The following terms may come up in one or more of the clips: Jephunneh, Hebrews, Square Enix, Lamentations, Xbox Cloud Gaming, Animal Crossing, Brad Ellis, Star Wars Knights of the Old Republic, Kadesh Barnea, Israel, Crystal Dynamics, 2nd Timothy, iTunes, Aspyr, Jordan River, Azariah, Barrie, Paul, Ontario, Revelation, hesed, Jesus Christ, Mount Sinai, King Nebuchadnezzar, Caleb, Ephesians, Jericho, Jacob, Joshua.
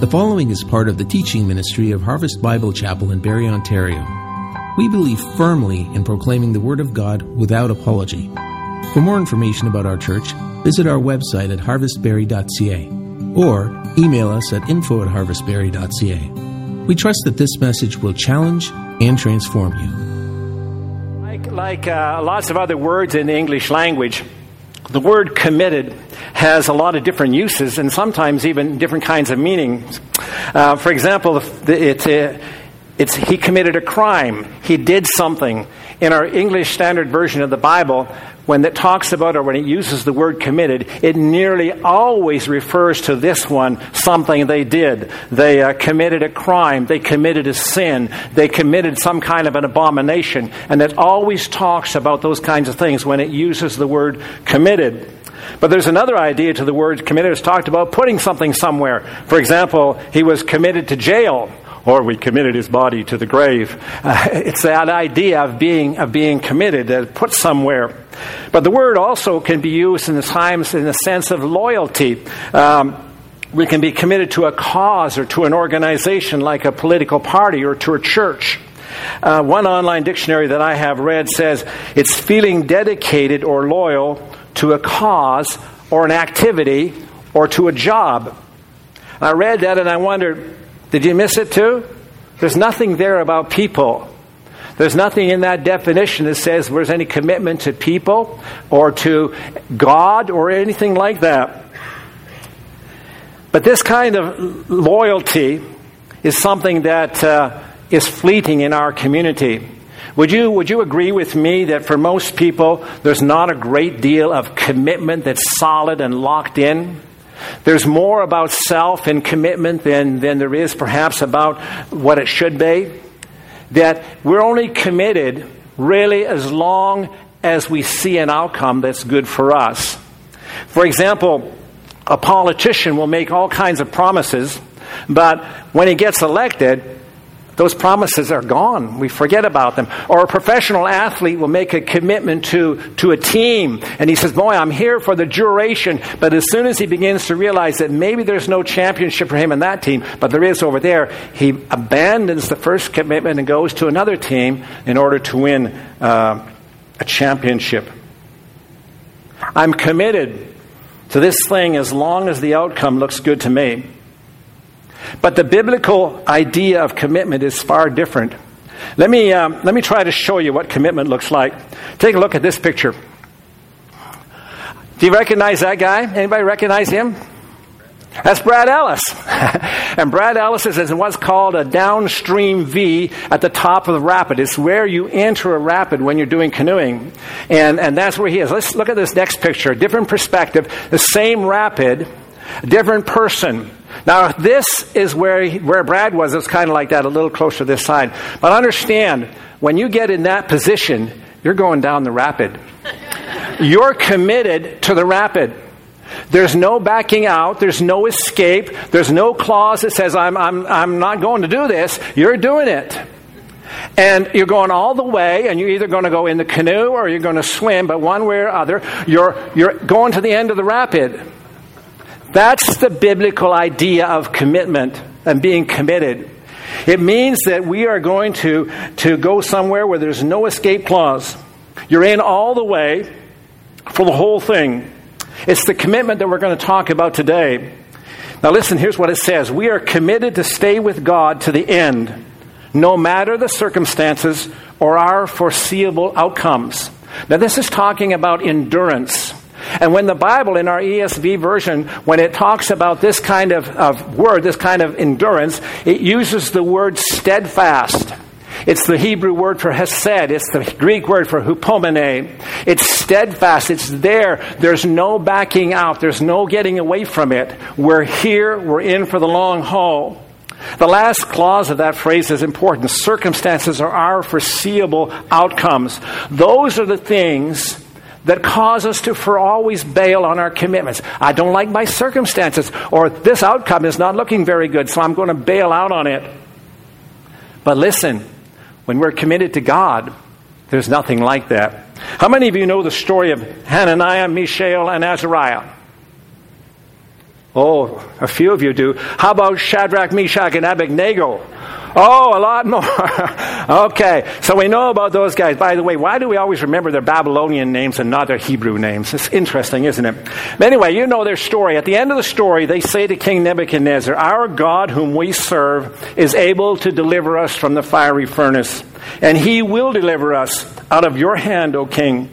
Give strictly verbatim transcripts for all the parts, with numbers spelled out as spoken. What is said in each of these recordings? The following is part of the teaching ministry of Harvest Bible Chapel in Barrie, Ontario. We believe firmly in proclaiming the Word of God without apology. For more information about our church, visit our website at harvest barrie dot c a or email us at info at harvest barrie dot c a. We trust that this message will challenge and transform you. Like, like uh, lots of other words in the English language, the word committed has a lot of different uses and sometimes even different kinds of meanings. Uh, for example, it's a... It's he committed a crime. He did something. In our English Standard Version of the Bible, when it talks about or when it uses the word committed, it nearly always refers to this one, something they did. They uh, committed a crime. They committed a sin. They committed some kind of an abomination. And it always talks about those kinds of things when it uses the word committed. But there's another idea to the word committed. It's talked about putting something somewhere. For example, he was committed to jail. Or we committed his body to the grave. Uh, it's that idea of being of being committed, uh, put somewhere. But the word also can be used in the times in the sense of loyalty. Um, we can be committed to a cause or to an organization like a political party or to a church. Uh, one online dictionary that I have read says it's feeling dedicated or loyal to a cause or an activity or to a job. I read that and I wondered, did you miss it too? There's nothing there about people. There's nothing in that definition that says there's any commitment to people or to God or anything like that. But this kind of loyalty is something that uh, is fleeting in our community. Would you would you agree with me that for most people, there's not a great deal of commitment that's solid and locked in? There's more about self and commitment than, than there is perhaps about what it should be. That we're only committed really as long as we see an outcome that's good for us. For example, a politician will make all kinds of promises, but when he gets elected, those promises are gone. We forget about them. Or a professional athlete will make a commitment to, to a team. And he says, boy, I'm here for the duration. But as soon as he begins to realize that maybe there's no championship for him and that team, but there is over there, he abandons the first commitment and goes to another team in order to win uh, a championship. I'm committed to this thing as long as the outcome looks good to me. But the biblical idea of commitment is far different. Let me um, let me try to show you what commitment looks like. Take a look at this picture. Do you recognize that guy? Anybody recognize him? That's Brad Ellis. And Brad Ellis is in what's called a downstream V at the top of the rapid. It's where you enter a rapid when you're doing canoeing. And, and that's where he is. Let's look at this next picture. Different perspective. The same rapid, different person. Now, this is where he, where Brad was. It was kind of like that, a little closer to this side. But understand, when you get in that position, you're going down the rapid. You're committed to the rapid. There's no backing out. There's no escape. There's no clause that says, I'm, I'm, I'm not going to do this. You're doing it. And you're going all the way, and you're either going to go in the canoe or you're going to swim, but one way or other, you're you're going to the end of the rapid. That's the biblical idea of commitment and being committed. It means that we are going to, to go somewhere where there's no escape clause. You're in all the way for the whole thing. It's the commitment that we're going to talk about today. Now listen, here's what it says. We are committed to stay with God to the end, no matter the circumstances or our foreseeable outcomes. Now this is talking about endurance. And when the Bible, in our E S V version, when it talks about this kind of, of word, this kind of endurance, it uses the word steadfast. It's the Hebrew word for hesed. It's the Greek word for hupomene. It's steadfast. It's there. There's no backing out. There's no getting away from it. We're here. We're in for the long haul. The last clause of that phrase is important. Circumstances are our foreseeable outcomes. Those are the things that cause us to for always bail on our commitments. I don't like my circumstances, or this outcome is not looking very good, so I'm going to bail out on it. But listen, when we're committed to God, there's nothing like that. How many of you know the story of Hananiah, Mishael, and Azariah? Oh, a few of you do. How about Shadrach, Meshach, and Abednego? Oh, a lot more. Okay, so we know about those guys. By the way, why do we always remember their Babylonian names and not their Hebrew names? It's interesting, isn't it? But anyway, you know their story. At the end of the story, they say to King Nebuchadnezzar, "Our God whom we serve is able to deliver us from the fiery furnace, and he will deliver us out of your hand, O king.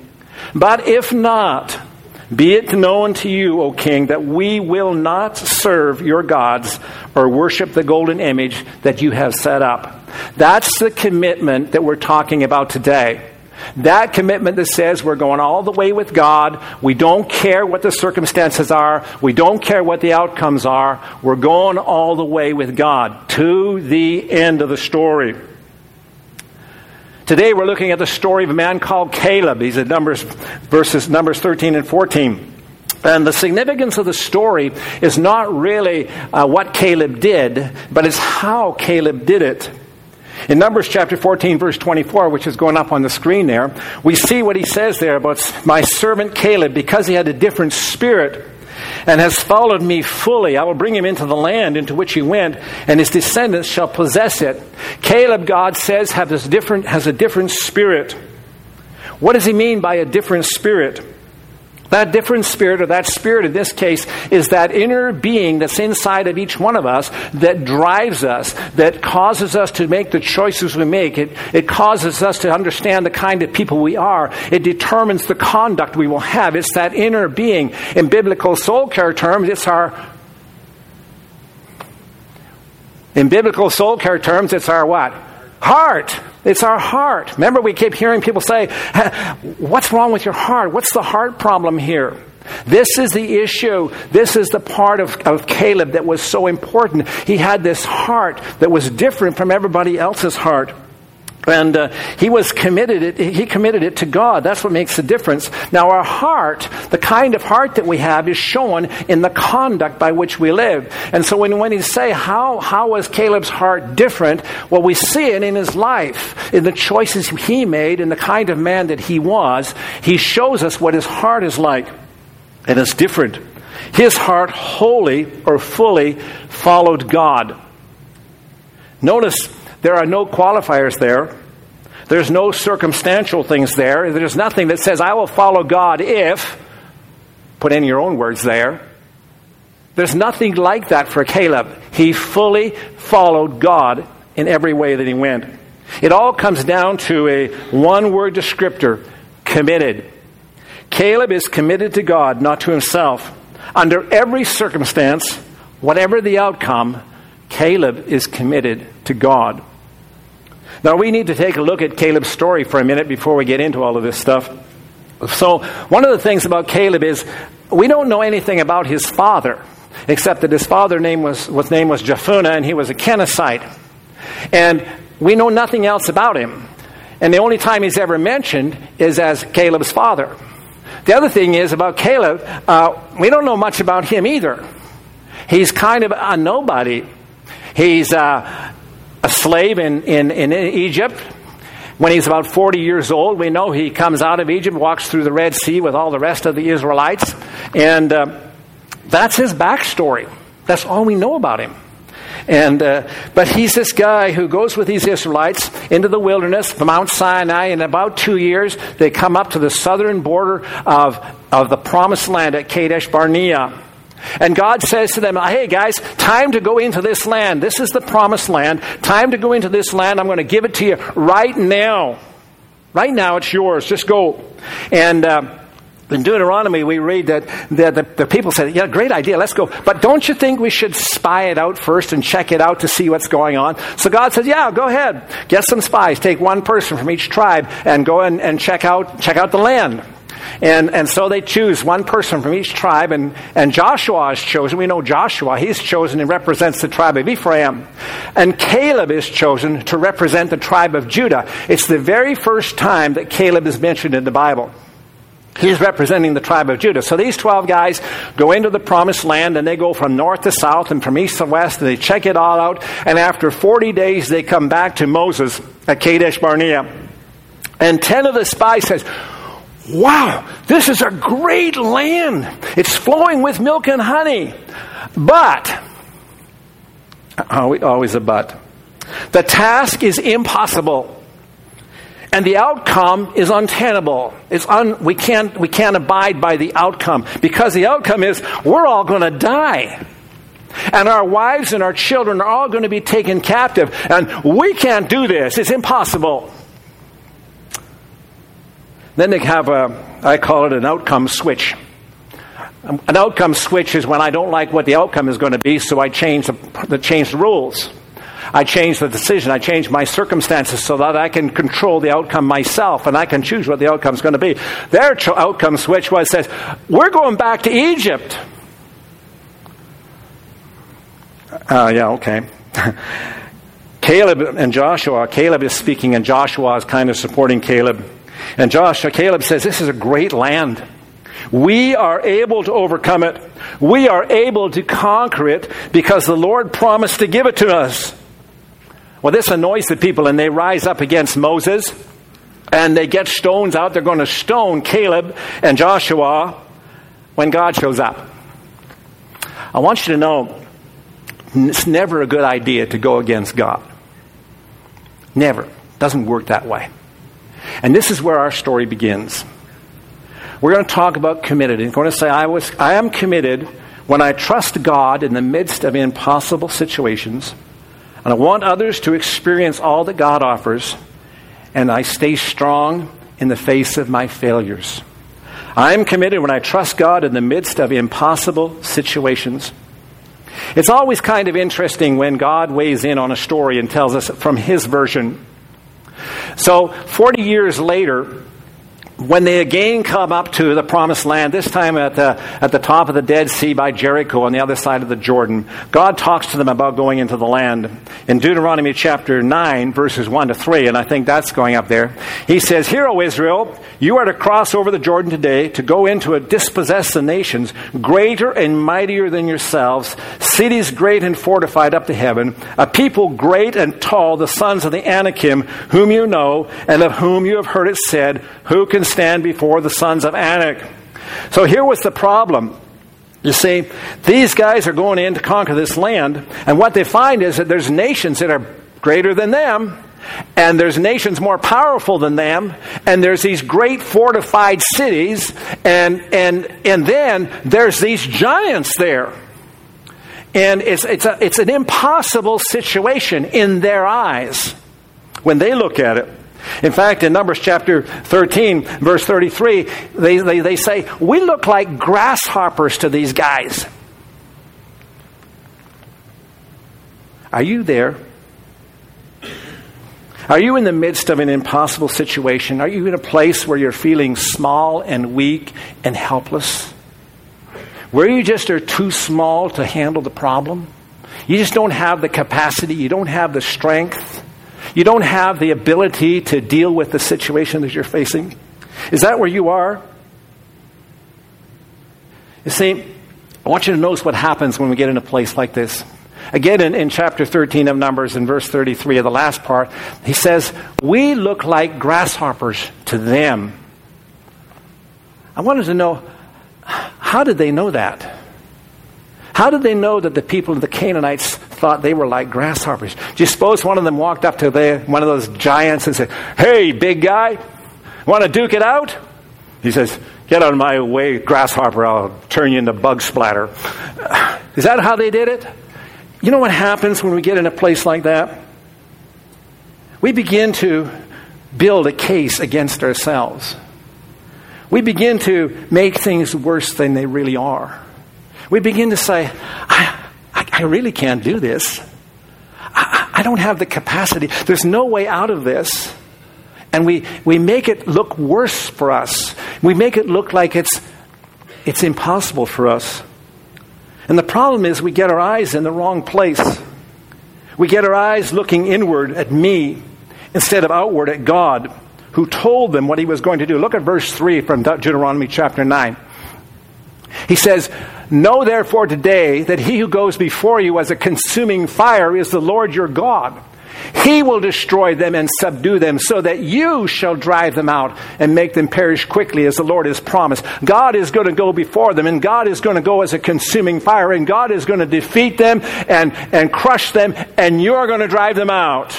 But if not, be it known to you, O king, that we will not serve your gods or worship the golden image that you have set up." That's the commitment that we're talking about today. That commitment that says we're going all the way with God. We don't care what the circumstances are. We don't care what the outcomes are. We're going all the way with God to the end of the story. Today we're looking at the story of a man called Caleb. He's in Numbers, verses Numbers thirteen and fourteen. And the significance of the story is not really uh, what Caleb did, but it's how Caleb did it. In Numbers chapter fourteen, verse twenty-four, which is going up on the screen there, we see what he says there about my servant Caleb, because he had a different spirit and has followed me fully, I will bring him into the land into which he went, and his descendants shall possess it. Caleb, God says, have this different, has a different spirit. What does he mean by a different spirit? That different spirit, or that spirit in this case, is that inner being that's inside of each one of us that drives us, that causes us to make the choices we make. It, it causes us to understand the kind of people we are. It determines the conduct we will have. It's that inner being. In biblical soul care terms, it's our... In biblical soul care terms, it's our what? Heart. It's our heart. Remember, we keep hearing people say, what's wrong with your heart? What's the heart problem here? This is the issue. This is the part of, of Caleb that was so important. He had this heart that was different from everybody else's heart. And uh, he was committed, it, he committed it to God. That's what makes the difference. Now our heart, the kind of heart that we have, is shown in the conduct by which we live. And so when, when he say, how, how was Caleb's heart different? Well, we see it in his life, in the choices he made, in the kind of man that he was. He shows us what his heart is like. And it's different. His heart wholly or fully followed God. Notice, there are no qualifiers there. There's no circumstantial things there. There's nothing that says, I will follow God if, put in your own words there. There's nothing like that for Caleb. He fully followed God in every way that he went. It all comes down to a one-word descriptor, committed. Caleb is committed to God, not to himself. Under every circumstance, whatever the outcome, Caleb is committed to God. Now we need to take a look at Caleb's story for a minute before we get into all of this stuff. So one of the things about Caleb is we don't know anything about his father, except that his father's name was, was, name was Jephunneh, and he was a Kenizzite. And we know nothing else about him. And the only time he's ever mentioned is as Caleb's father. The other thing is about Caleb, uh, we don't know much about him either. He's kind of a nobody. He's uh, a slave in, in, in Egypt. When he's about forty years old, we know he comes out of Egypt, walks through the Red Sea with all the rest of the Israelites. And uh, that's his backstory. That's all we know about him. And uh, but he's this guy who goes with these Israelites into the wilderness from Mount Sinai. In about two years, they come up to the southern border of, of the Promised Land at Kadesh Barnea. And God says to them, hey guys, time to go into this land. This is the promised land. Time to go into this land. I'm going to give it to you right now. Right now it's yours. Just go. And uh, in Deuteronomy we read that, that the, the people said, yeah, great idea. Let's go. But don't you think we should spy it out first and check it out to see what's going on? So God says, yeah, go ahead. Get some spies. Take one person from each tribe and go and, and check out check out the land. And and so they choose one person from each tribe, and, and Joshua is chosen. We know Joshua, he's chosen and represents the tribe of Ephraim. And Caleb is chosen to represent the tribe of Judah. It's the very first time that Caleb is mentioned in the Bible. He's representing the tribe of Judah. So these twelve guys go into the promised land, and they go from north to south and from east to west, and they check it all out. And after forty days, they come back to Moses at Kadesh Barnea. And ten of the spies says, wow, this is a great land. It's flowing with milk and honey. But, always a but, the task is impossible. And the outcome is untenable. It's un, we can't, we can't abide by the outcome, because the outcome is we're all going to die. And our wives and our children are all going to be taken captive. And we can't do this. It's impossible. Then they have a, I call it an outcome switch. An outcome switch is when I don't like what the outcome is going to be, so I change the, change the rules. I change the decision. I change my circumstances so that I can control the outcome myself, and I can choose what the outcome is going to be. Their ch- outcome switch was, says, we're going back to Egypt. Uh, yeah, okay. Caleb and Joshua. Caleb is speaking, and Joshua is kind of supporting Caleb. And Joshua, Caleb says, this is a great land. We are able to overcome it. We are able to conquer it because the Lord promised to give it to us. Well, this annoys the people, and they rise up against Moses, and they get stones out. They're going to stone Caleb and Joshua when God shows up. I want you to know, it's never a good idea to go against God. Never. Doesn't work that way. And this is where our story begins. We're going to talk about committed. I'm going to say, I was, I am committed when I trust God in the midst of impossible situations. And I want others to experience all that God offers, and I stay strong in the face of my failures. I am committed when I trust God in the midst of impossible situations. It's always kind of interesting when God weighs in on a story and tells us from his version. So, forty years later, when they again come up to the Promised Land, this time at the, at the top of the Dead Sea by Jericho on the other side of the Jordan, God talks to them about going into the land. In Deuteronomy chapter nine, verses one to three, and I think that's going up there, he says, "Hear, O Israel, you are to cross over the Jordan today to go into a dispossess the nations, greater and mightier than yourselves, cities great and fortified up to heaven, a people great and tall, the sons of the Anakim, whom you know, and of whom you have heard it said, who can stand before the sons of Anak?" So here was the problem. You see, these guys are going in to conquer this land, and what they find is that there's nations that are greater than them, and there's nations more powerful than them, and there's these great fortified cities, and and and then there's these giants there. And it's it's a, it's an impossible situation in their eyes when they look at it. In fact, in Numbers chapter thirteen, verse thirty-three, they, they, they say, "We look like grasshoppers to these guys." Are you there? Are you in the midst of an impossible situation? Are you in a place where you're feeling small and weak and helpless? Where you just are too small to handle the problem? You just don't have the capacity. You don't have the strength. You don't have the ability to deal with the situation that you're facing. Is that where you are? You see, I want you to notice what happens when we get in a place like this. Again, in, in chapter thirteen of Numbers, in verse thirty-three of the last part, he says, "We look like grasshoppers to them." I wanted to know, how did they know that? How did they know that the people of the Canaanites thought they were like grasshoppers? Do you suppose one of them walked up to the, one of those giants and said, "Hey, big guy, want to duke it out?" He says, "Get out of my way, grasshopper, I'll turn you into bug splatter." Is that how they did it? You know what happens when we get in a place like that? We begin to build a case against ourselves. We begin to make things worse than they really are. We begin to say, I, I, I really can't do this. I, I don't have the capacity. There's no way out of this. And we, we make it look worse for us. We make it look like it's, it's impossible for us. And the problem is we get our eyes in the wrong place. We get our eyes looking inward at me instead of outward at God, who told them what he was going to do. Look at verse three from Deuteronomy chapter nine. He says, "Know therefore today that he who goes before you as a consuming fire is the Lord your God. He will destroy them and subdue them, so that you shall drive them out and make them perish quickly, as the Lord has promised. God is going to go before them, and God is going to go as a consuming fire, and God is going to defeat them and, and crush them, and you're going to drive them out.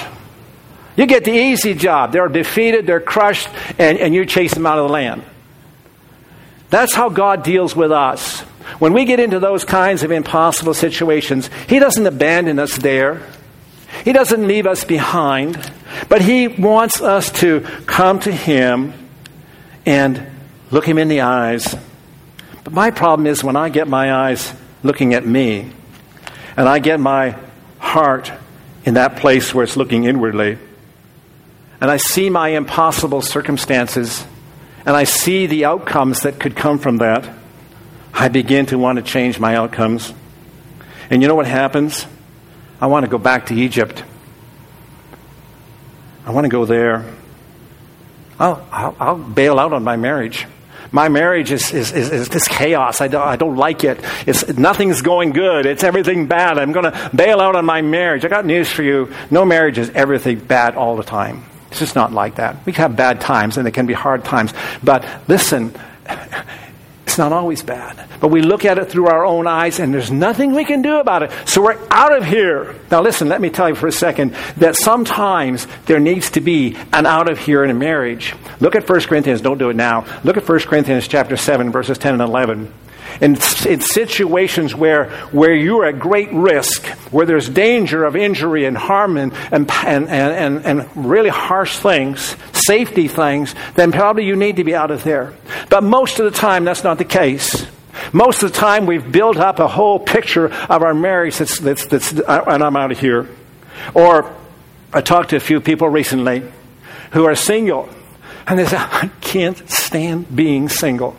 You get the easy job. They're defeated, they're crushed, and, and you chase them out of the land. That's how God deals with us. When we get into those kinds of impossible situations, He doesn't abandon us there. He doesn't leave us behind, but He wants us to come to Him and look Him in the eyes. But my problem is when I get my eyes looking at me, and I get my heart in that place where it's looking inwardly, and I see my impossible circumstances, and I see the outcomes that could come from that, I begin to want to change my outcomes. And you know what happens? I want to go back to Egypt. I want to go there. I'll, I'll, I'll bail out on my marriage. My marriage is, is, is, is this chaos. I don't, I don't like it. It's, nothing's going good. It's everything bad. I'm going to bail out on my marriage. I got news for you. No marriage is everything bad all the time. It's just not like that. We have bad times, and it can be hard times. But listen, it's not always bad, but we look at it through our own eyes, and there's nothing we can do about it. So we're out of here. Now listen, let me tell you for a second that sometimes there needs to be an out of here in a marriage. Look at First Corinthians. Don't do it now. Look at First Corinthians chapter seven, verses ten and eleven. In, in situations where, where you're at great risk, where there's danger of injury and harm and, and, and, and, and really harsh things, safety things, then probably you need to be out of there. But most of the time, that's not the case. Most of the time, we've built up a whole picture of our marriage that's, that's, that's and I'm out of here. Or I talked to a few people recently who are single, and they say, I can't stand being single.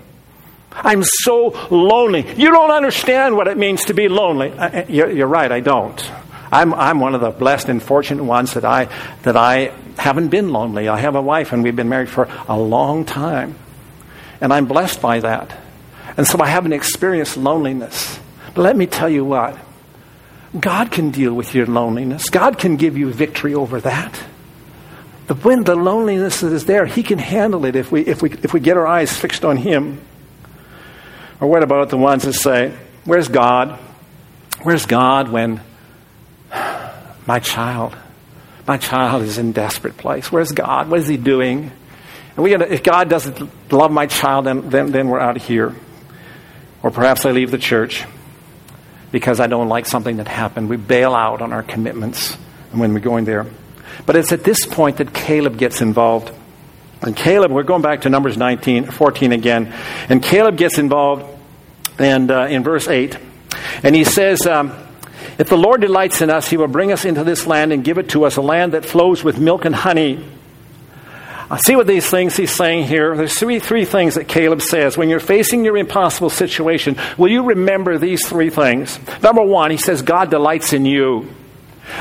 I'm so lonely. You don't understand what it means to be lonely. I, you're, you're right, I don't. I'm I'm one of the blessed and fortunate ones that I that I haven't been lonely. I have a wife, and we've been married for a long time. And I'm blessed by that. And so I haven't experienced loneliness. But let me tell you what. God can deal with your loneliness. God can give you victory over that. But when the loneliness that is there, He can handle it if we if we if we get our eyes fixed on Him. Or what about the ones that say, where's God? Where's God when my child, my child is in desperate place? Where's God? What is He doing? And we gotta, if God doesn't love my child, then, then, then we're out of here. Or perhaps I leave the church because I don't like something that happened. We bail out on our commitments when we're going there. But it's at this point that Caleb gets involved. And Caleb, we're going back to Numbers nineteen, fourteen again. And Caleb gets involved and uh, in verse eight. And he says, um, if the Lord delights in us, He will bring us into this land and give it to us, a land that flows with milk and honey. I see what these things he's saying here. There's three, three things that Caleb says. When you're facing your impossible situation, will you remember these three things? Number one, he says, God delights in you.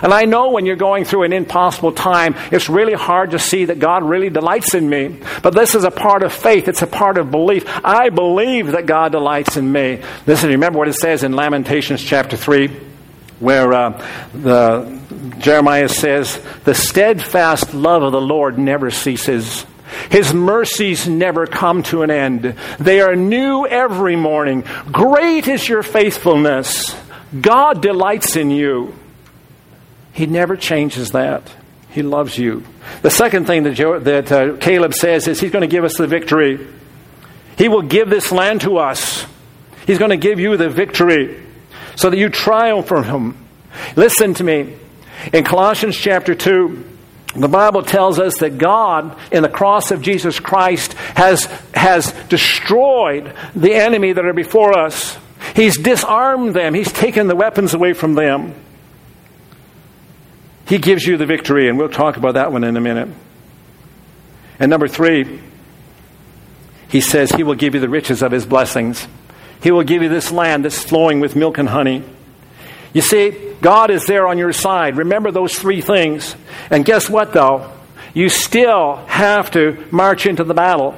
And I know when you're going through an impossible time, it's really hard to see that God really delights in me. But this is a part of faith. It's a part of belief. I believe that God delights in me. Listen, remember what it says in Lamentations chapter three, where uh, the, Jeremiah says, the steadfast love of the Lord never ceases. His mercies never come to an end. They are new every morning. Great is your faithfulness. God delights in you. He never changes that. He loves you. The second thing that, Joe, that uh, Caleb says is He's going to give us the victory. He will give this land to us. He's going to give you the victory so that you triumph from Him. Listen to me. In Colossians chapter two, the Bible tells us that God, in the cross of Jesus Christ, has, has destroyed the enemy that are before us. He's disarmed them. He's taken the weapons away from them. He gives you the victory, and we'll talk about that one in a minute. And number three, He says He will give you the riches of His blessings. He will give you this land that's flowing with milk and honey. You see, God is there on your side. Remember those three things. And guess what, though? You still have to march into the battle.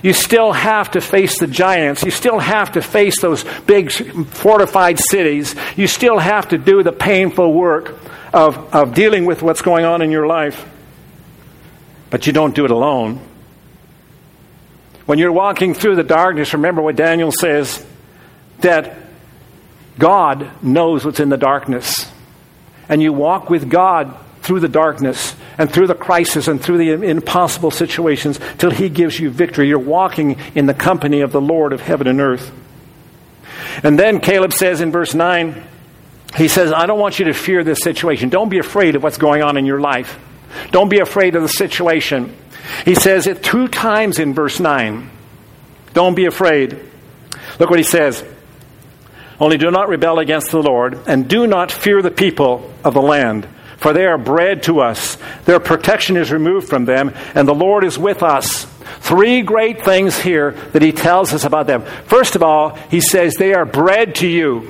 You still have to face the giants. You still have to face those big fortified cities. You still have to do the painful work of, of dealing with what's going on in your life. But you don't do it alone. When you're walking through the darkness, remember what Daniel says, that God knows what's in the darkness. And you walk with God through the darkness and through the crisis and through the impossible situations till He gives you victory. You're walking in the company of the Lord of heaven and earth. And then Caleb says in verse nine, he says, I don't want you to fear this situation. Don't be afraid of what's going on in your life. Don't be afraid of the situation. He says it two times in verse nine. Don't be afraid. Look what he says. Only do not rebel against the Lord, and do not fear the people of the land, for they are bread to us. Their protection is removed from them, and the Lord is with us. Three great things here that he tells us about them. First of all, he says they are bread to you.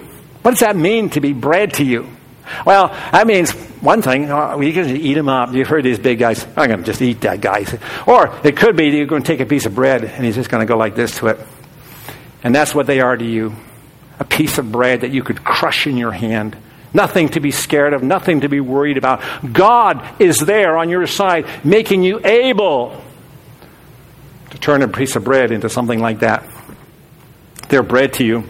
What does that mean, to be bread to you? Well, that means one thing, oh, you can eat them up. You've heard these big guys, I'm going to just eat that guy. Or it could be that you're going to take a piece of bread and he's just going to go like this to it. And that's what they are to you. A piece of bread that you could crush in your hand. Nothing to be scared of, nothing to be worried about. God is there on your side, making you able to turn a piece of bread into something like that. They're bread to you.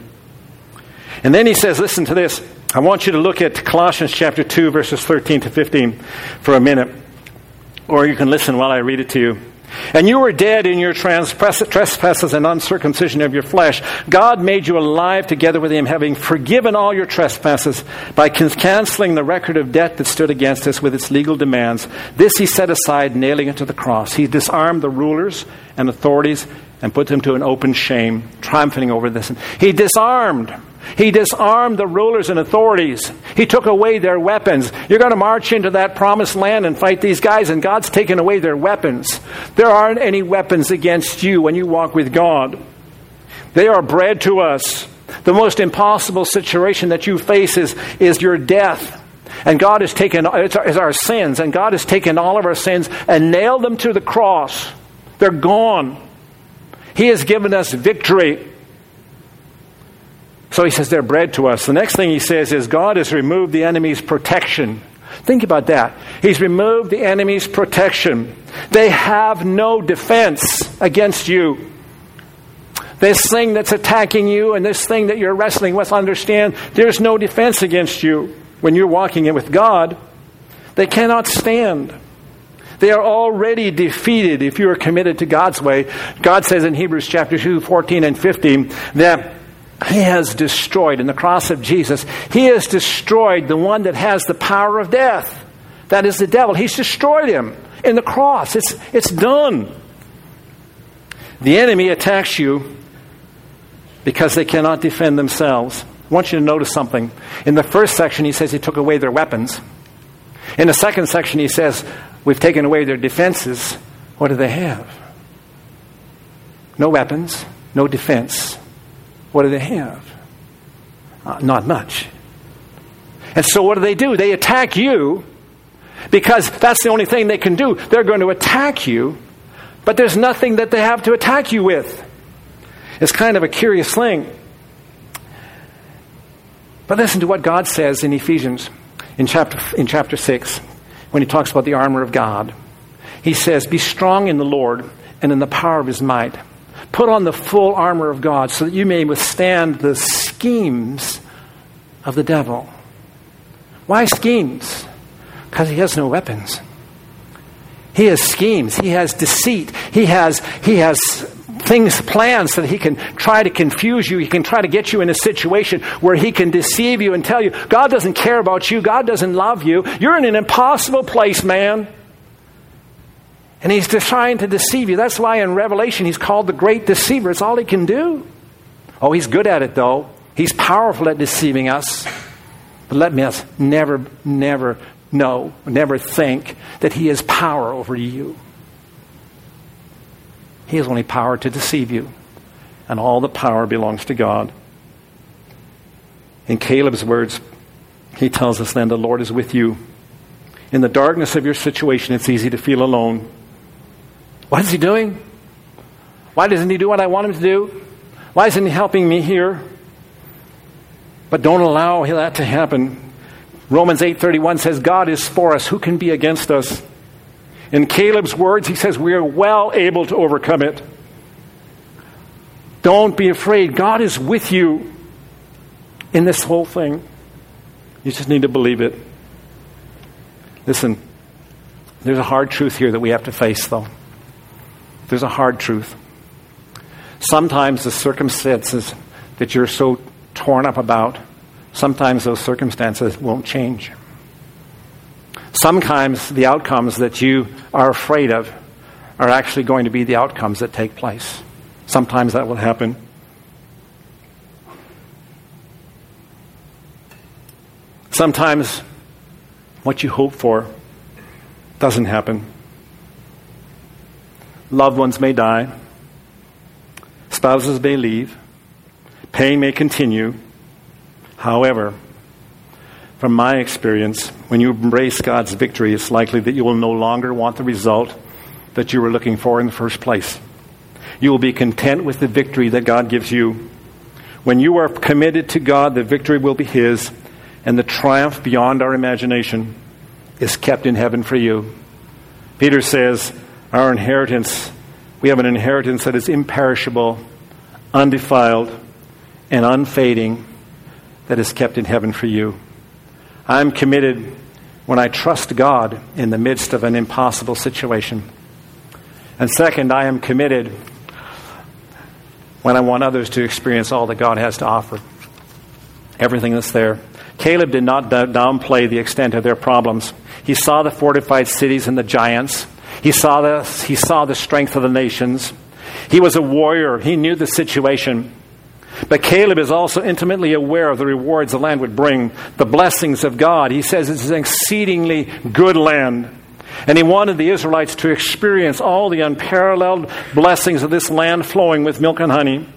And then he says, listen to this. I want you to look at Colossians chapter two, verses thirteen to fifteen for a minute. Or you can listen while I read it to you. And you were dead in your trespasses and uncircumcision of your flesh. God made you alive together with Him, having forgiven all your trespasses by canceling the record of debt that stood against us with its legal demands. This He set aside, nailing it to the cross. He disarmed the rulers and authorities and put them to an open shame, triumphing over this. He disarmed. He disarmed the rulers and authorities. He took away their weapons. You're going to march into that promised land and fight these guys, and God's taken away their weapons. There aren't any weapons against you when you walk with God. They are bread to us. The most impossible situation that you face is, is your death. And God has taken it's our, it's our sins, and God has taken all of our sins and nailed them to the cross. They're gone. He has given us victory. So he says they're bread to us. The next thing he says is God has removed the enemy's protection. Think about that. He's removed the enemy's protection. They have no defense against you. This thing that's attacking you and this thing that you're wrestling with, understand, there's no defense against you. When you're walking in with God, they cannot stand. They are already defeated if you are committed to God's way. God says in Hebrews chapter two, fourteen and fifteen, that He has destroyed, in the cross of Jesus, He has destroyed the one that has the power of death. That is the devil. He's destroyed him in the cross. It's, it's done. The enemy attacks you because they cannot defend themselves. I want you to notice something. In the first section, he says he took away their weapons. In the second section, he says we've taken away their defenses. What do they have? No weapons, no defense. What do they have? Uh, not much. And so what do they do? They attack you because that's the only thing they can do. They're going to attack you, but there's nothing that they have to attack you with. It's kind of a curious thing. But listen to what God says in Ephesians in chapter in chapter six when he talks about the armor of God. He says, be strong in the Lord and in the power of His might. Put on the full armor of God so that you may withstand the schemes of the devil. Why schemes? Because he has no weapons. He has schemes. He has deceit. He has, he has things, plans that he can try to confuse you. He can try to get you in a situation where he can deceive you and tell you, God doesn't care about you. God doesn't love you. You're in an impossible place, man. And he's trying to deceive you. That's why in Revelation he's called the great deceiver. It's all he can do. Oh, he's good at it though. He's powerful at deceiving us. But let us never, never know, never think that he has power over you. He has only power to deceive you. And all the power belongs to God. In Caleb's words, he tells us then the Lord is with you. In the darkness of your situation, it's easy to feel alone. What is he doing? Why doesn't he do what I want him to do? Why isn't he helping me here? But don't allow that to happen. Romans eight thirty-one says, God is for us. Who can be against us? In Caleb's words, he says, we are well able to overcome it. Don't be afraid. God is with you in this whole thing. You just need to believe it. Listen, there's a hard truth here that we have to face, though. There's a hard truth. Sometimes the circumstances that you're so torn up about, sometimes those circumstances won't change. Sometimes the outcomes that you are afraid of are actually going to be the outcomes that take place. Sometimes that will happen. Sometimes what you hope for doesn't happen. Loved ones may die. Spouses may leave. Pain may continue. However, from my experience, when you embrace God's victory, it's likely that you will no longer want the result that you were looking for in the first place. You will be content with the victory that God gives you. When you are committed to God, the victory will be His, and the triumph beyond our imagination is kept in heaven for you. Peter says, our inheritance, we have an inheritance that is imperishable, undefiled, and unfading, that is kept in heaven for you. I'm committed when I trust God in the midst of an impossible situation. And second, I am committed when I want others to experience all that God has to offer. Everything that's there. Caleb did not downplay the extent of their problems. He saw the fortified cities and the giants. He saw the, he saw the strength of the nations. He was a warrior. He knew the situation. But Caleb is also intimately aware of the rewards the land would bring, the blessings of God. He says it's an exceedingly good land. And he wanted the Israelites to experience all the unparalleled blessings of this land flowing with milk and honey.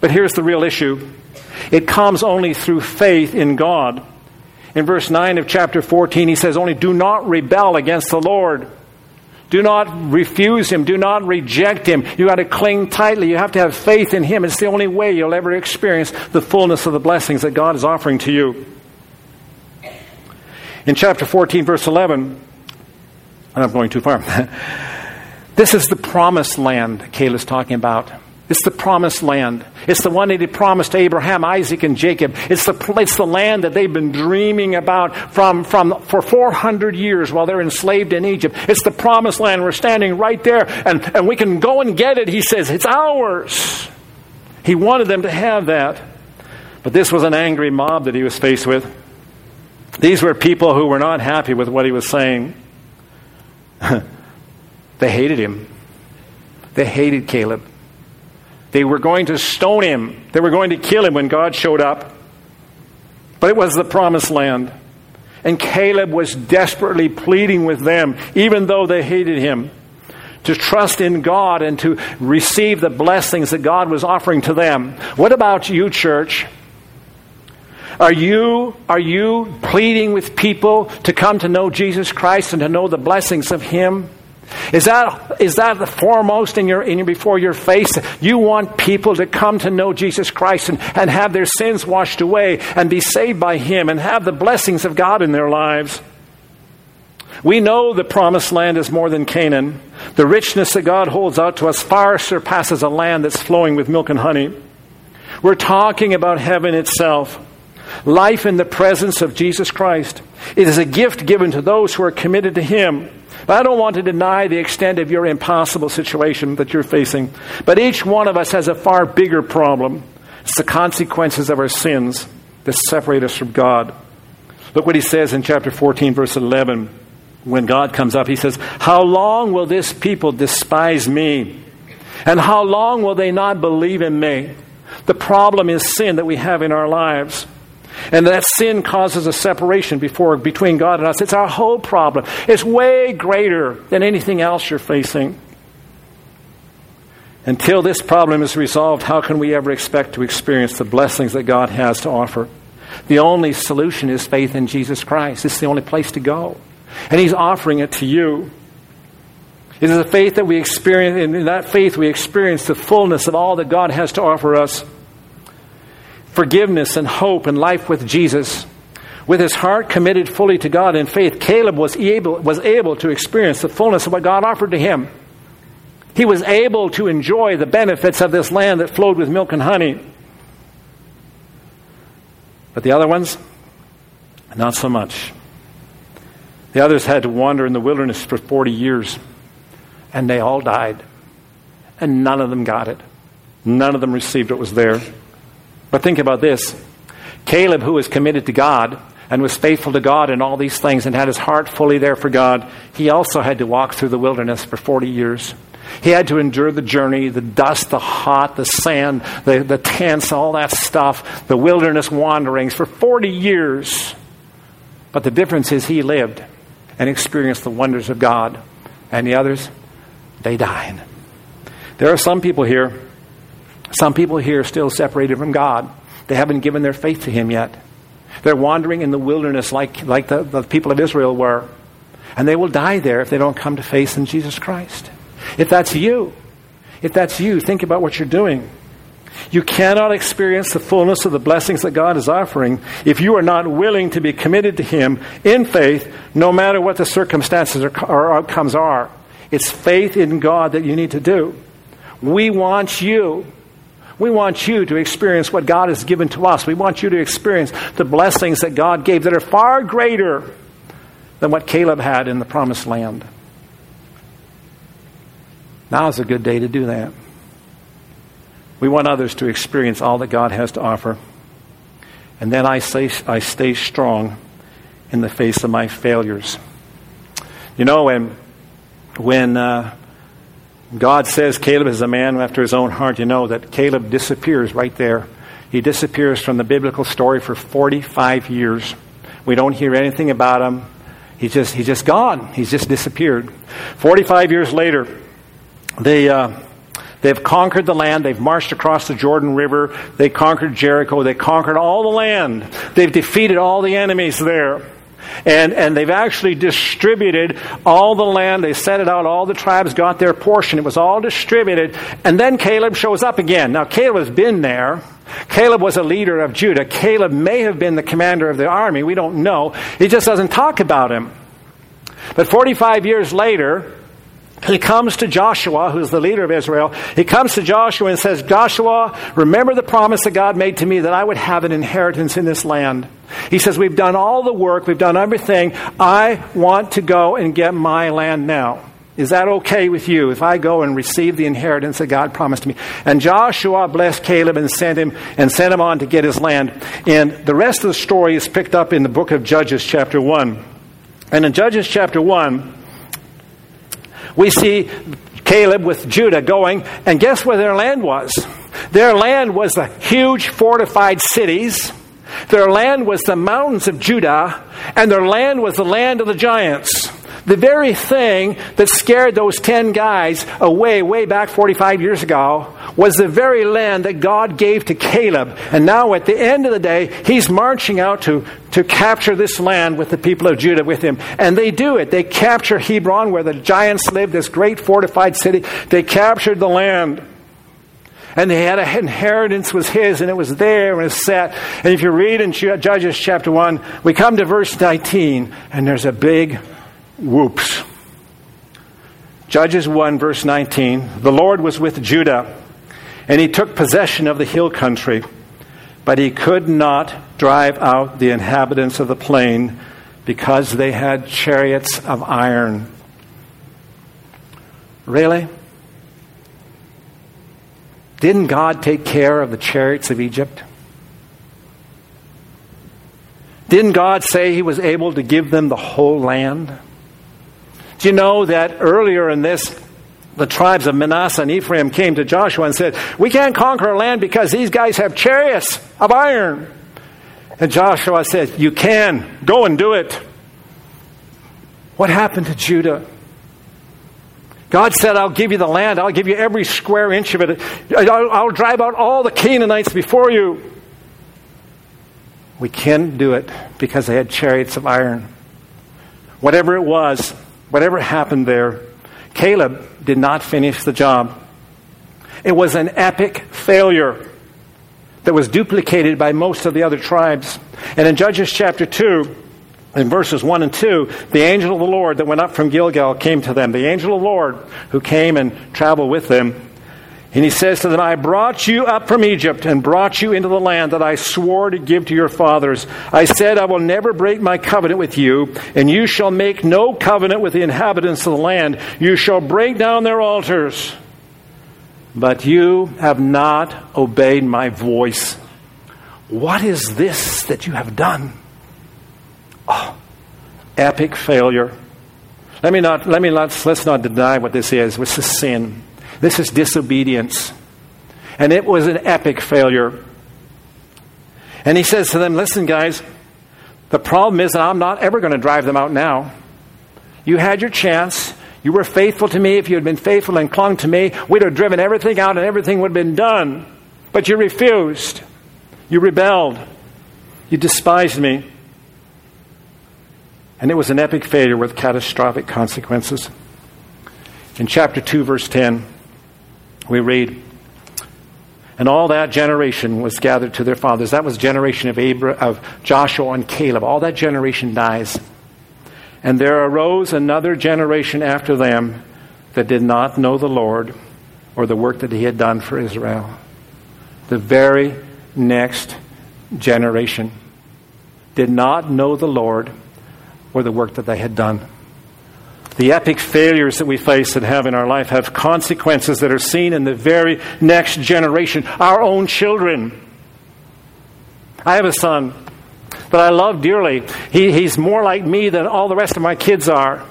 But here's the real issue. It comes only through faith in God. In verse nine of chapter fourteen, he says, only do not rebel against the Lord. Do not refuse Him. Do not reject Him. You got to cling tightly. You have to have faith in Him. It's the only way you'll ever experience the fullness of the blessings that God is offering to you. In chapter fourteen, verse eleven, and I'm going too far. This is the promised land Caleb's talking about. It's the promised land. It's the one that He promised to Abraham, Isaac, and Jacob. It's the, it's the land that they've been dreaming about from, from for four hundred years while they're enslaved in Egypt. It's the promised land. We're standing right there, and, and we can go and get it, he says. It's ours. He wanted them to have that. But this was an angry mob that he was faced with. These were people who were not happy with what he was saying. They hated him. They hated Caleb. They were going to stone him. They were going to kill him when God showed up. But it was the promised land. And Caleb was desperately pleading with them, even though they hated him, to trust in God and to receive the blessings that God was offering to them. What about you, church? Are you, are you pleading with people to come to know Jesus Christ and to know the blessings of Him? Is that is that the foremost in your in your, before your face? You want people to come to know Jesus Christ and, and have their sins washed away and be saved by Him and have the blessings of God in their lives. We know the promised land is more than Canaan. The richness that God holds out to us far surpasses a land that's flowing with milk and honey. We're talking about heaven itself. Life in the presence of Jesus Christ. It is a gift given to those who are committed to Him. But I don't want to deny the extent of your impossible situation that you're facing. But each one of us has a far bigger problem. It's the consequences of our sins that separate us from God. Look what he says in chapter fourteen, verse eleven. When God comes up, he says, how long will this people despise me? And how long will they not believe in me? The problem is sin that we have in our lives. And that sin causes a separation before, between God and us. It's our whole problem. It's way greater than anything else you're facing. Until this problem is resolved, how can we ever expect to experience the blessings that God has to offer? The only solution is faith in Jesus Christ. It's the only place to go. And He's offering it to you. It is a faith that we experience, and in that faith we experience the fullness of all that God has to offer us. Forgiveness and hope and life with Jesus. With his heart committed fully to God in faith, Caleb was able, was able to experience the fullness of what God offered to him. He was able to enjoy the benefits of this land that flowed with milk and honey. But the other ones, not so much. The others had to wander in the wilderness for forty years, and they all died. And none of them got it. None of them received what was there. But think about this. Caleb, who was committed to God and was faithful to God in all these things and had his heart fully there for God, he also had to walk through the wilderness for forty years. He had to endure the journey, the dust, the hot, the sand, the, the tents, all that stuff, the wilderness wanderings for forty years. But the difference is he lived and experienced the wonders of God. And the others, they died. There are some people here, some people here still separated from God. They haven't given their faith to him yet. They're wandering in the wilderness like, like the, the people of Israel were. And they will die there if they don't come to faith in Jesus Christ. If that's you, if that's you, think about what you're doing. You cannot experience the fullness of the blessings that God is offering if you are not willing to be committed to him in faith, no matter what the circumstances or, or outcomes are. It's faith in God that you need to do. We want you. We want you to experience what God has given to us. We want you to experience the blessings that God gave that are far greater than what Caleb had in the Promised Land. Now is a good day to do that. We want others to experience all that God has to offer. And then I stay, I stay strong in the face of my failures. You know, when, when uh, God says Caleb is a man after his own heart, you know that Caleb disappears right there. He disappears from the biblical story for forty-five years. We don't hear anything about him. He's just, he's just gone. He's just disappeared. forty-five years later, They, uh, they've conquered the land. They've marched across the Jordan River. They conquered Jericho. They conquered all the land. They've defeated all the enemies there. And, and they've actually distributed all the land. They set it out. All the tribes got their portion. It was all distributed. And then Caleb shows up again. Now, Caleb has been there. Caleb was a leader of Judah. Caleb may have been the commander of the army. We don't know. He just doesn't talk about him. But forty-five years later, he comes to Joshua, who's the leader of Israel. He comes to Joshua and says, Joshua, remember the promise that God made to me that I would have an inheritance in this land. He says, we've done all the work. We've done everything. I want to go and get my land now. Is that okay with you if I go and receive the inheritance that God promised me? And Joshua blessed Caleb and sent him and sent him on to get his land. And the rest of the story is picked up in the book of Judges chapter one. And in Judges chapter one, we see Caleb with Judah going, and guess where their land was? Their land was the huge fortified cities. Their land was the mountains of Judah, and their land was the land of the giants. The very thing that scared those ten guys away way back forty-five years ago was the very land that God gave to Caleb. And now at the end of the day, he's marching out to, to capture this land with the people of Judah with him. And they do it. They capture Hebron, where the giants lived, this great fortified city. They captured the land. And they had an inheritance was his, and it was there, and it was set. And if you read in Judges chapter one, we come to verse nineteen, and there's a big whoops. Judges one, verse nineteen. The Lord was with Judah, and he took possession of the hill country, but he could not drive out the inhabitants of the plain because they had chariots of iron. Really? Didn't God take care of the chariots of Egypt? Didn't God say he was able to give them the whole land? Do you know that earlier in this, the tribes of Manasseh and Ephraim came to Joshua and said, we can't conquer our land because these guys have chariots of iron. And Joshua said, you can. Go and do it. What happened to Judah? God said, I'll give you the land. I'll give you every square inch of it. I'll, I'll drive out all the Canaanites before you. We can't do it because they had chariots of iron. Whatever it was, whatever happened there, Caleb did not finish the job. It was an epic failure that was duplicated by most of the other tribes. And in Judges chapter two, in verses one and two, the angel of the Lord that went up from Gilgal came to them. The angel of the Lord who came and traveled with them. And he says to them, I brought you up from Egypt and brought you into the land that I swore to give to your fathers. I said, I will never break my covenant with you, and you shall make no covenant with the inhabitants of the land. You shall break down their altars. But you have not obeyed my voice. What is this that you have done? Oh, epic failure. Let me not, let me not, let's not deny what this is. This is sin. This is disobedience. And it was an epic failure. And he says to them, listen guys, the problem is that I'm not ever going to drive them out now. You had your chance. You were faithful to me. If you had been faithful and clung to me, we'd have driven everything out and everything would have been done. But you refused. You rebelled. You despised me. And it was an epic failure with catastrophic consequences. In chapter two, verse ten, we read, and all that generation was gathered to their fathers. That was generation of Abra- of Joshua and Caleb. All that generation dies. And there arose another generation after them that did not know the Lord or the work that he had done for Israel. The very next generation did not know the Lord or the work that they had done. The epic failures that we face and have in our life have consequences that are seen in the very next generation, our own children. I have a son that I love dearly. He, he's more like me than all the rest of my kids are.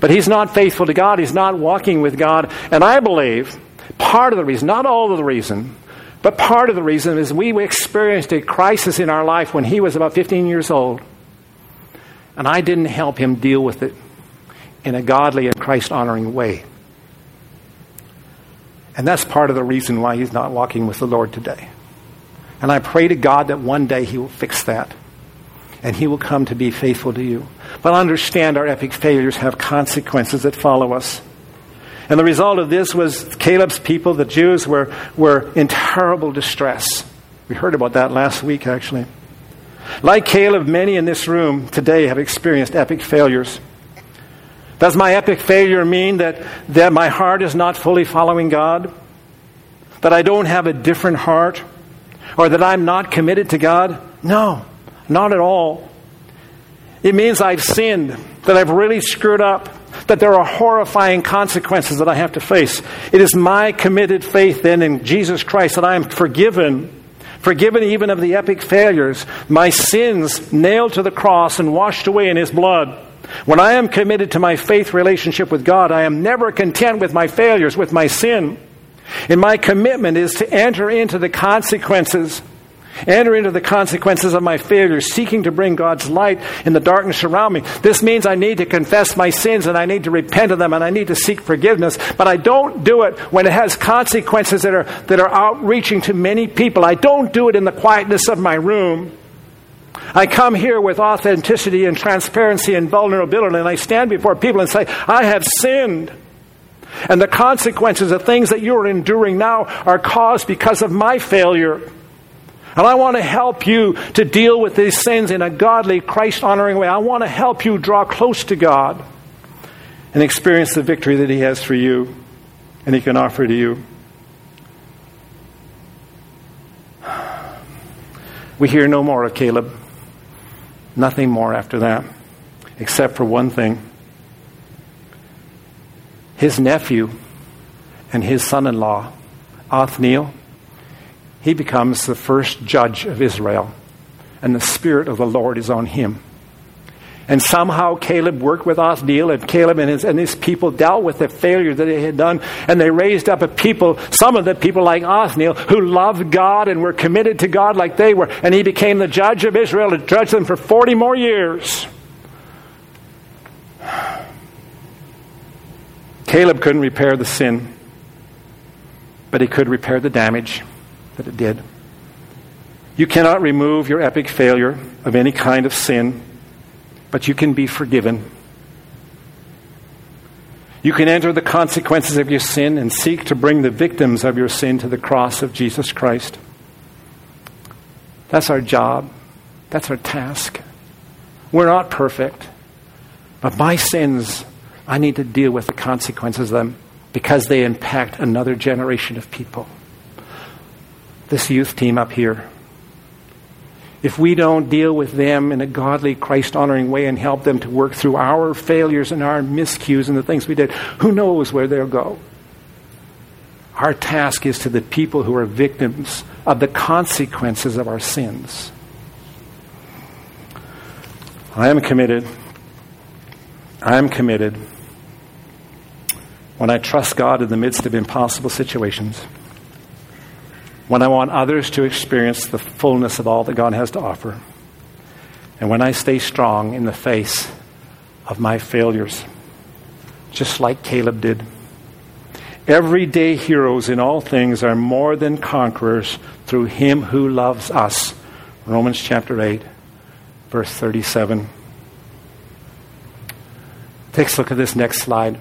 But he's not faithful to God. He's not walking with God. And I believe part of the reason, not all of the reason, but part of the reason is we experienced a crisis in our life when he was about fifteen years old. And I didn't help him deal with it in a godly and Christ-honoring way. And that's part of the reason why he's not walking with the Lord today. And I pray to God that one day he will fix that. And he will come to be faithful to you. But understand our epic failures have consequences that follow us. And the result of this was Caleb's people, the Jews, were, were in terrible distress. We heard about that last week, actually. Like Caleb, many in this room today have experienced epic failures. Does my epic failure mean that, that my heart is not fully following God? That I don't have a different heart? Or that I'm not committed to God? No. Not at all. It means I've sinned, that I've really screwed up, that there are horrifying consequences that I have to face. It is my committed faith then in Jesus Christ that I am forgiven, forgiven even of the epic failures, my sins nailed to the cross and washed away in His blood. When I am committed to my faith relationship with God, I am never content with my failures, with my sin. And my commitment is to enter into the consequences Enter into the consequences of my failure, seeking to bring God's light in the darkness around me. This means I need to confess my sins and I need to repent of them and I need to seek forgiveness. But I don't do it when it has consequences that are that are outreaching to many people. I don't do it in the quietness of my room. I come here with authenticity and transparency and vulnerability, and I stand before people and say, I have sinned. And the consequences of things that you are enduring now are caused because of my failure. And I want to help you to deal with these sins in a godly, Christ-honoring way. I want to help you draw close to God and experience the victory that He has for you and He can offer to you. We hear no more of Caleb. Nothing more after that, except for one thing. His nephew and his son-in-law, Othniel, he becomes the first judge of Israel. And the Spirit of the Lord is on him. And somehow Caleb worked with Othniel, and Caleb and his, and his people dealt with the failure that they had done. And they raised up a people, some of the people like Othniel, who loved God and were committed to God like they were. And he became the judge of Israel and judged them for forty more years. Caleb couldn't repair the sin, but he could repair the damage that it did. You cannot remove your epic failure of any kind of sin, but you can be forgiven. You can enter the consequences of your sin and seek to bring the victims of your sin to the cross of Jesus Christ. That's our job. That's our task. We're not perfect. But my sins, I need to deal with the consequences of them because they impact another generation of people. This youth team up here. If we don't deal with them in a godly, Christ-honoring way and help them to work through our failures and our miscues and the things we did, who knows where they'll go? Our task is to the people who are victims of the consequences of our sins. I am committed. I am committed when I trust God in the midst of impossible situations, when I want others to experience the fullness of all that God has to offer, and when I stay strong in the face of my failures, just like Caleb did. Everyday heroes in all things are more than conquerors through him who loves us. Romans chapter eight, verse thirty-seven. Take a look at this next slide.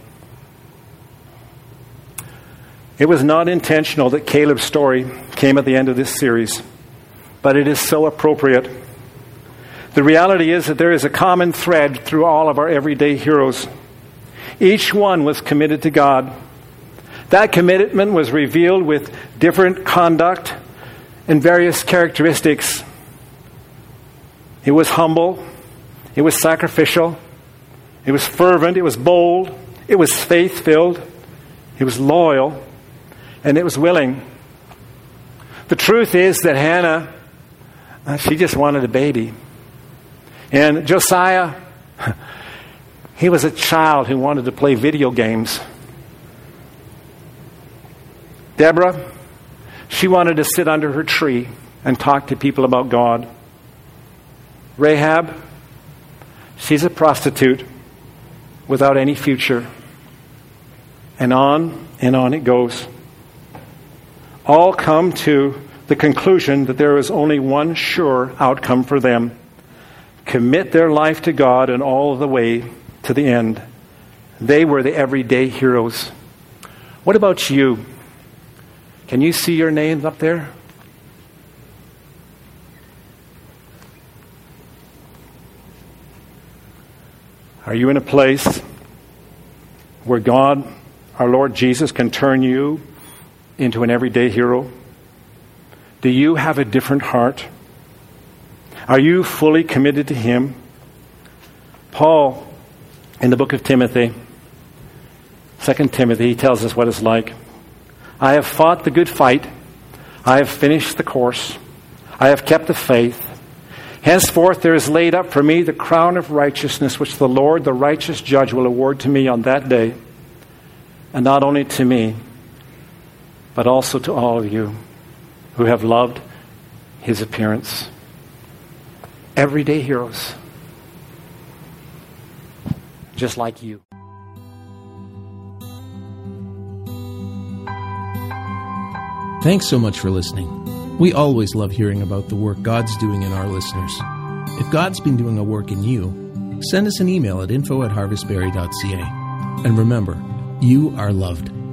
It was not intentional that Caleb's story came at the end of this series, but it is so appropriate. The reality is that there is a common thread through all of our everyday heroes. Each one was committed to God. That commitment was revealed with different conduct and various characteristics. It was humble. It was sacrificial. It was fervent. It was bold. It was faith-filled. It was loyal. And it was willing. The truth is that Hannah, she just wanted a baby. And Josiah, he was a child who wanted to play video games. Deborah, she wanted to sit under her tree and talk to people about God. Rahab, she's a prostitute without any future. And on and on it goes. All come to the conclusion that there is only one sure outcome for them. Commit their life to God and all the way to the end. They were the everyday heroes. What about you? Can you see your names up there? Are you in a place where God, our Lord Jesus, can turn you into an everyday hero? Do you have a different heart? Are you fully committed to Him? Paul, in the book of Timothy, Second Timothy, he tells us what it's like. I have fought the good fight. I have finished the course. I have kept the faith. Henceforth there is laid up for me the crown of righteousness, which the Lord, the righteous judge, will award to me on that day. And not only to me, but also to all of you who have loved His appearance. Everyday heroes, just like you. Thanks so much for listening. We always love hearing about the work God's doing in our listeners. If God's been doing a work in you, send us an email at info at harvestberry dot c a. And remember, you are loved.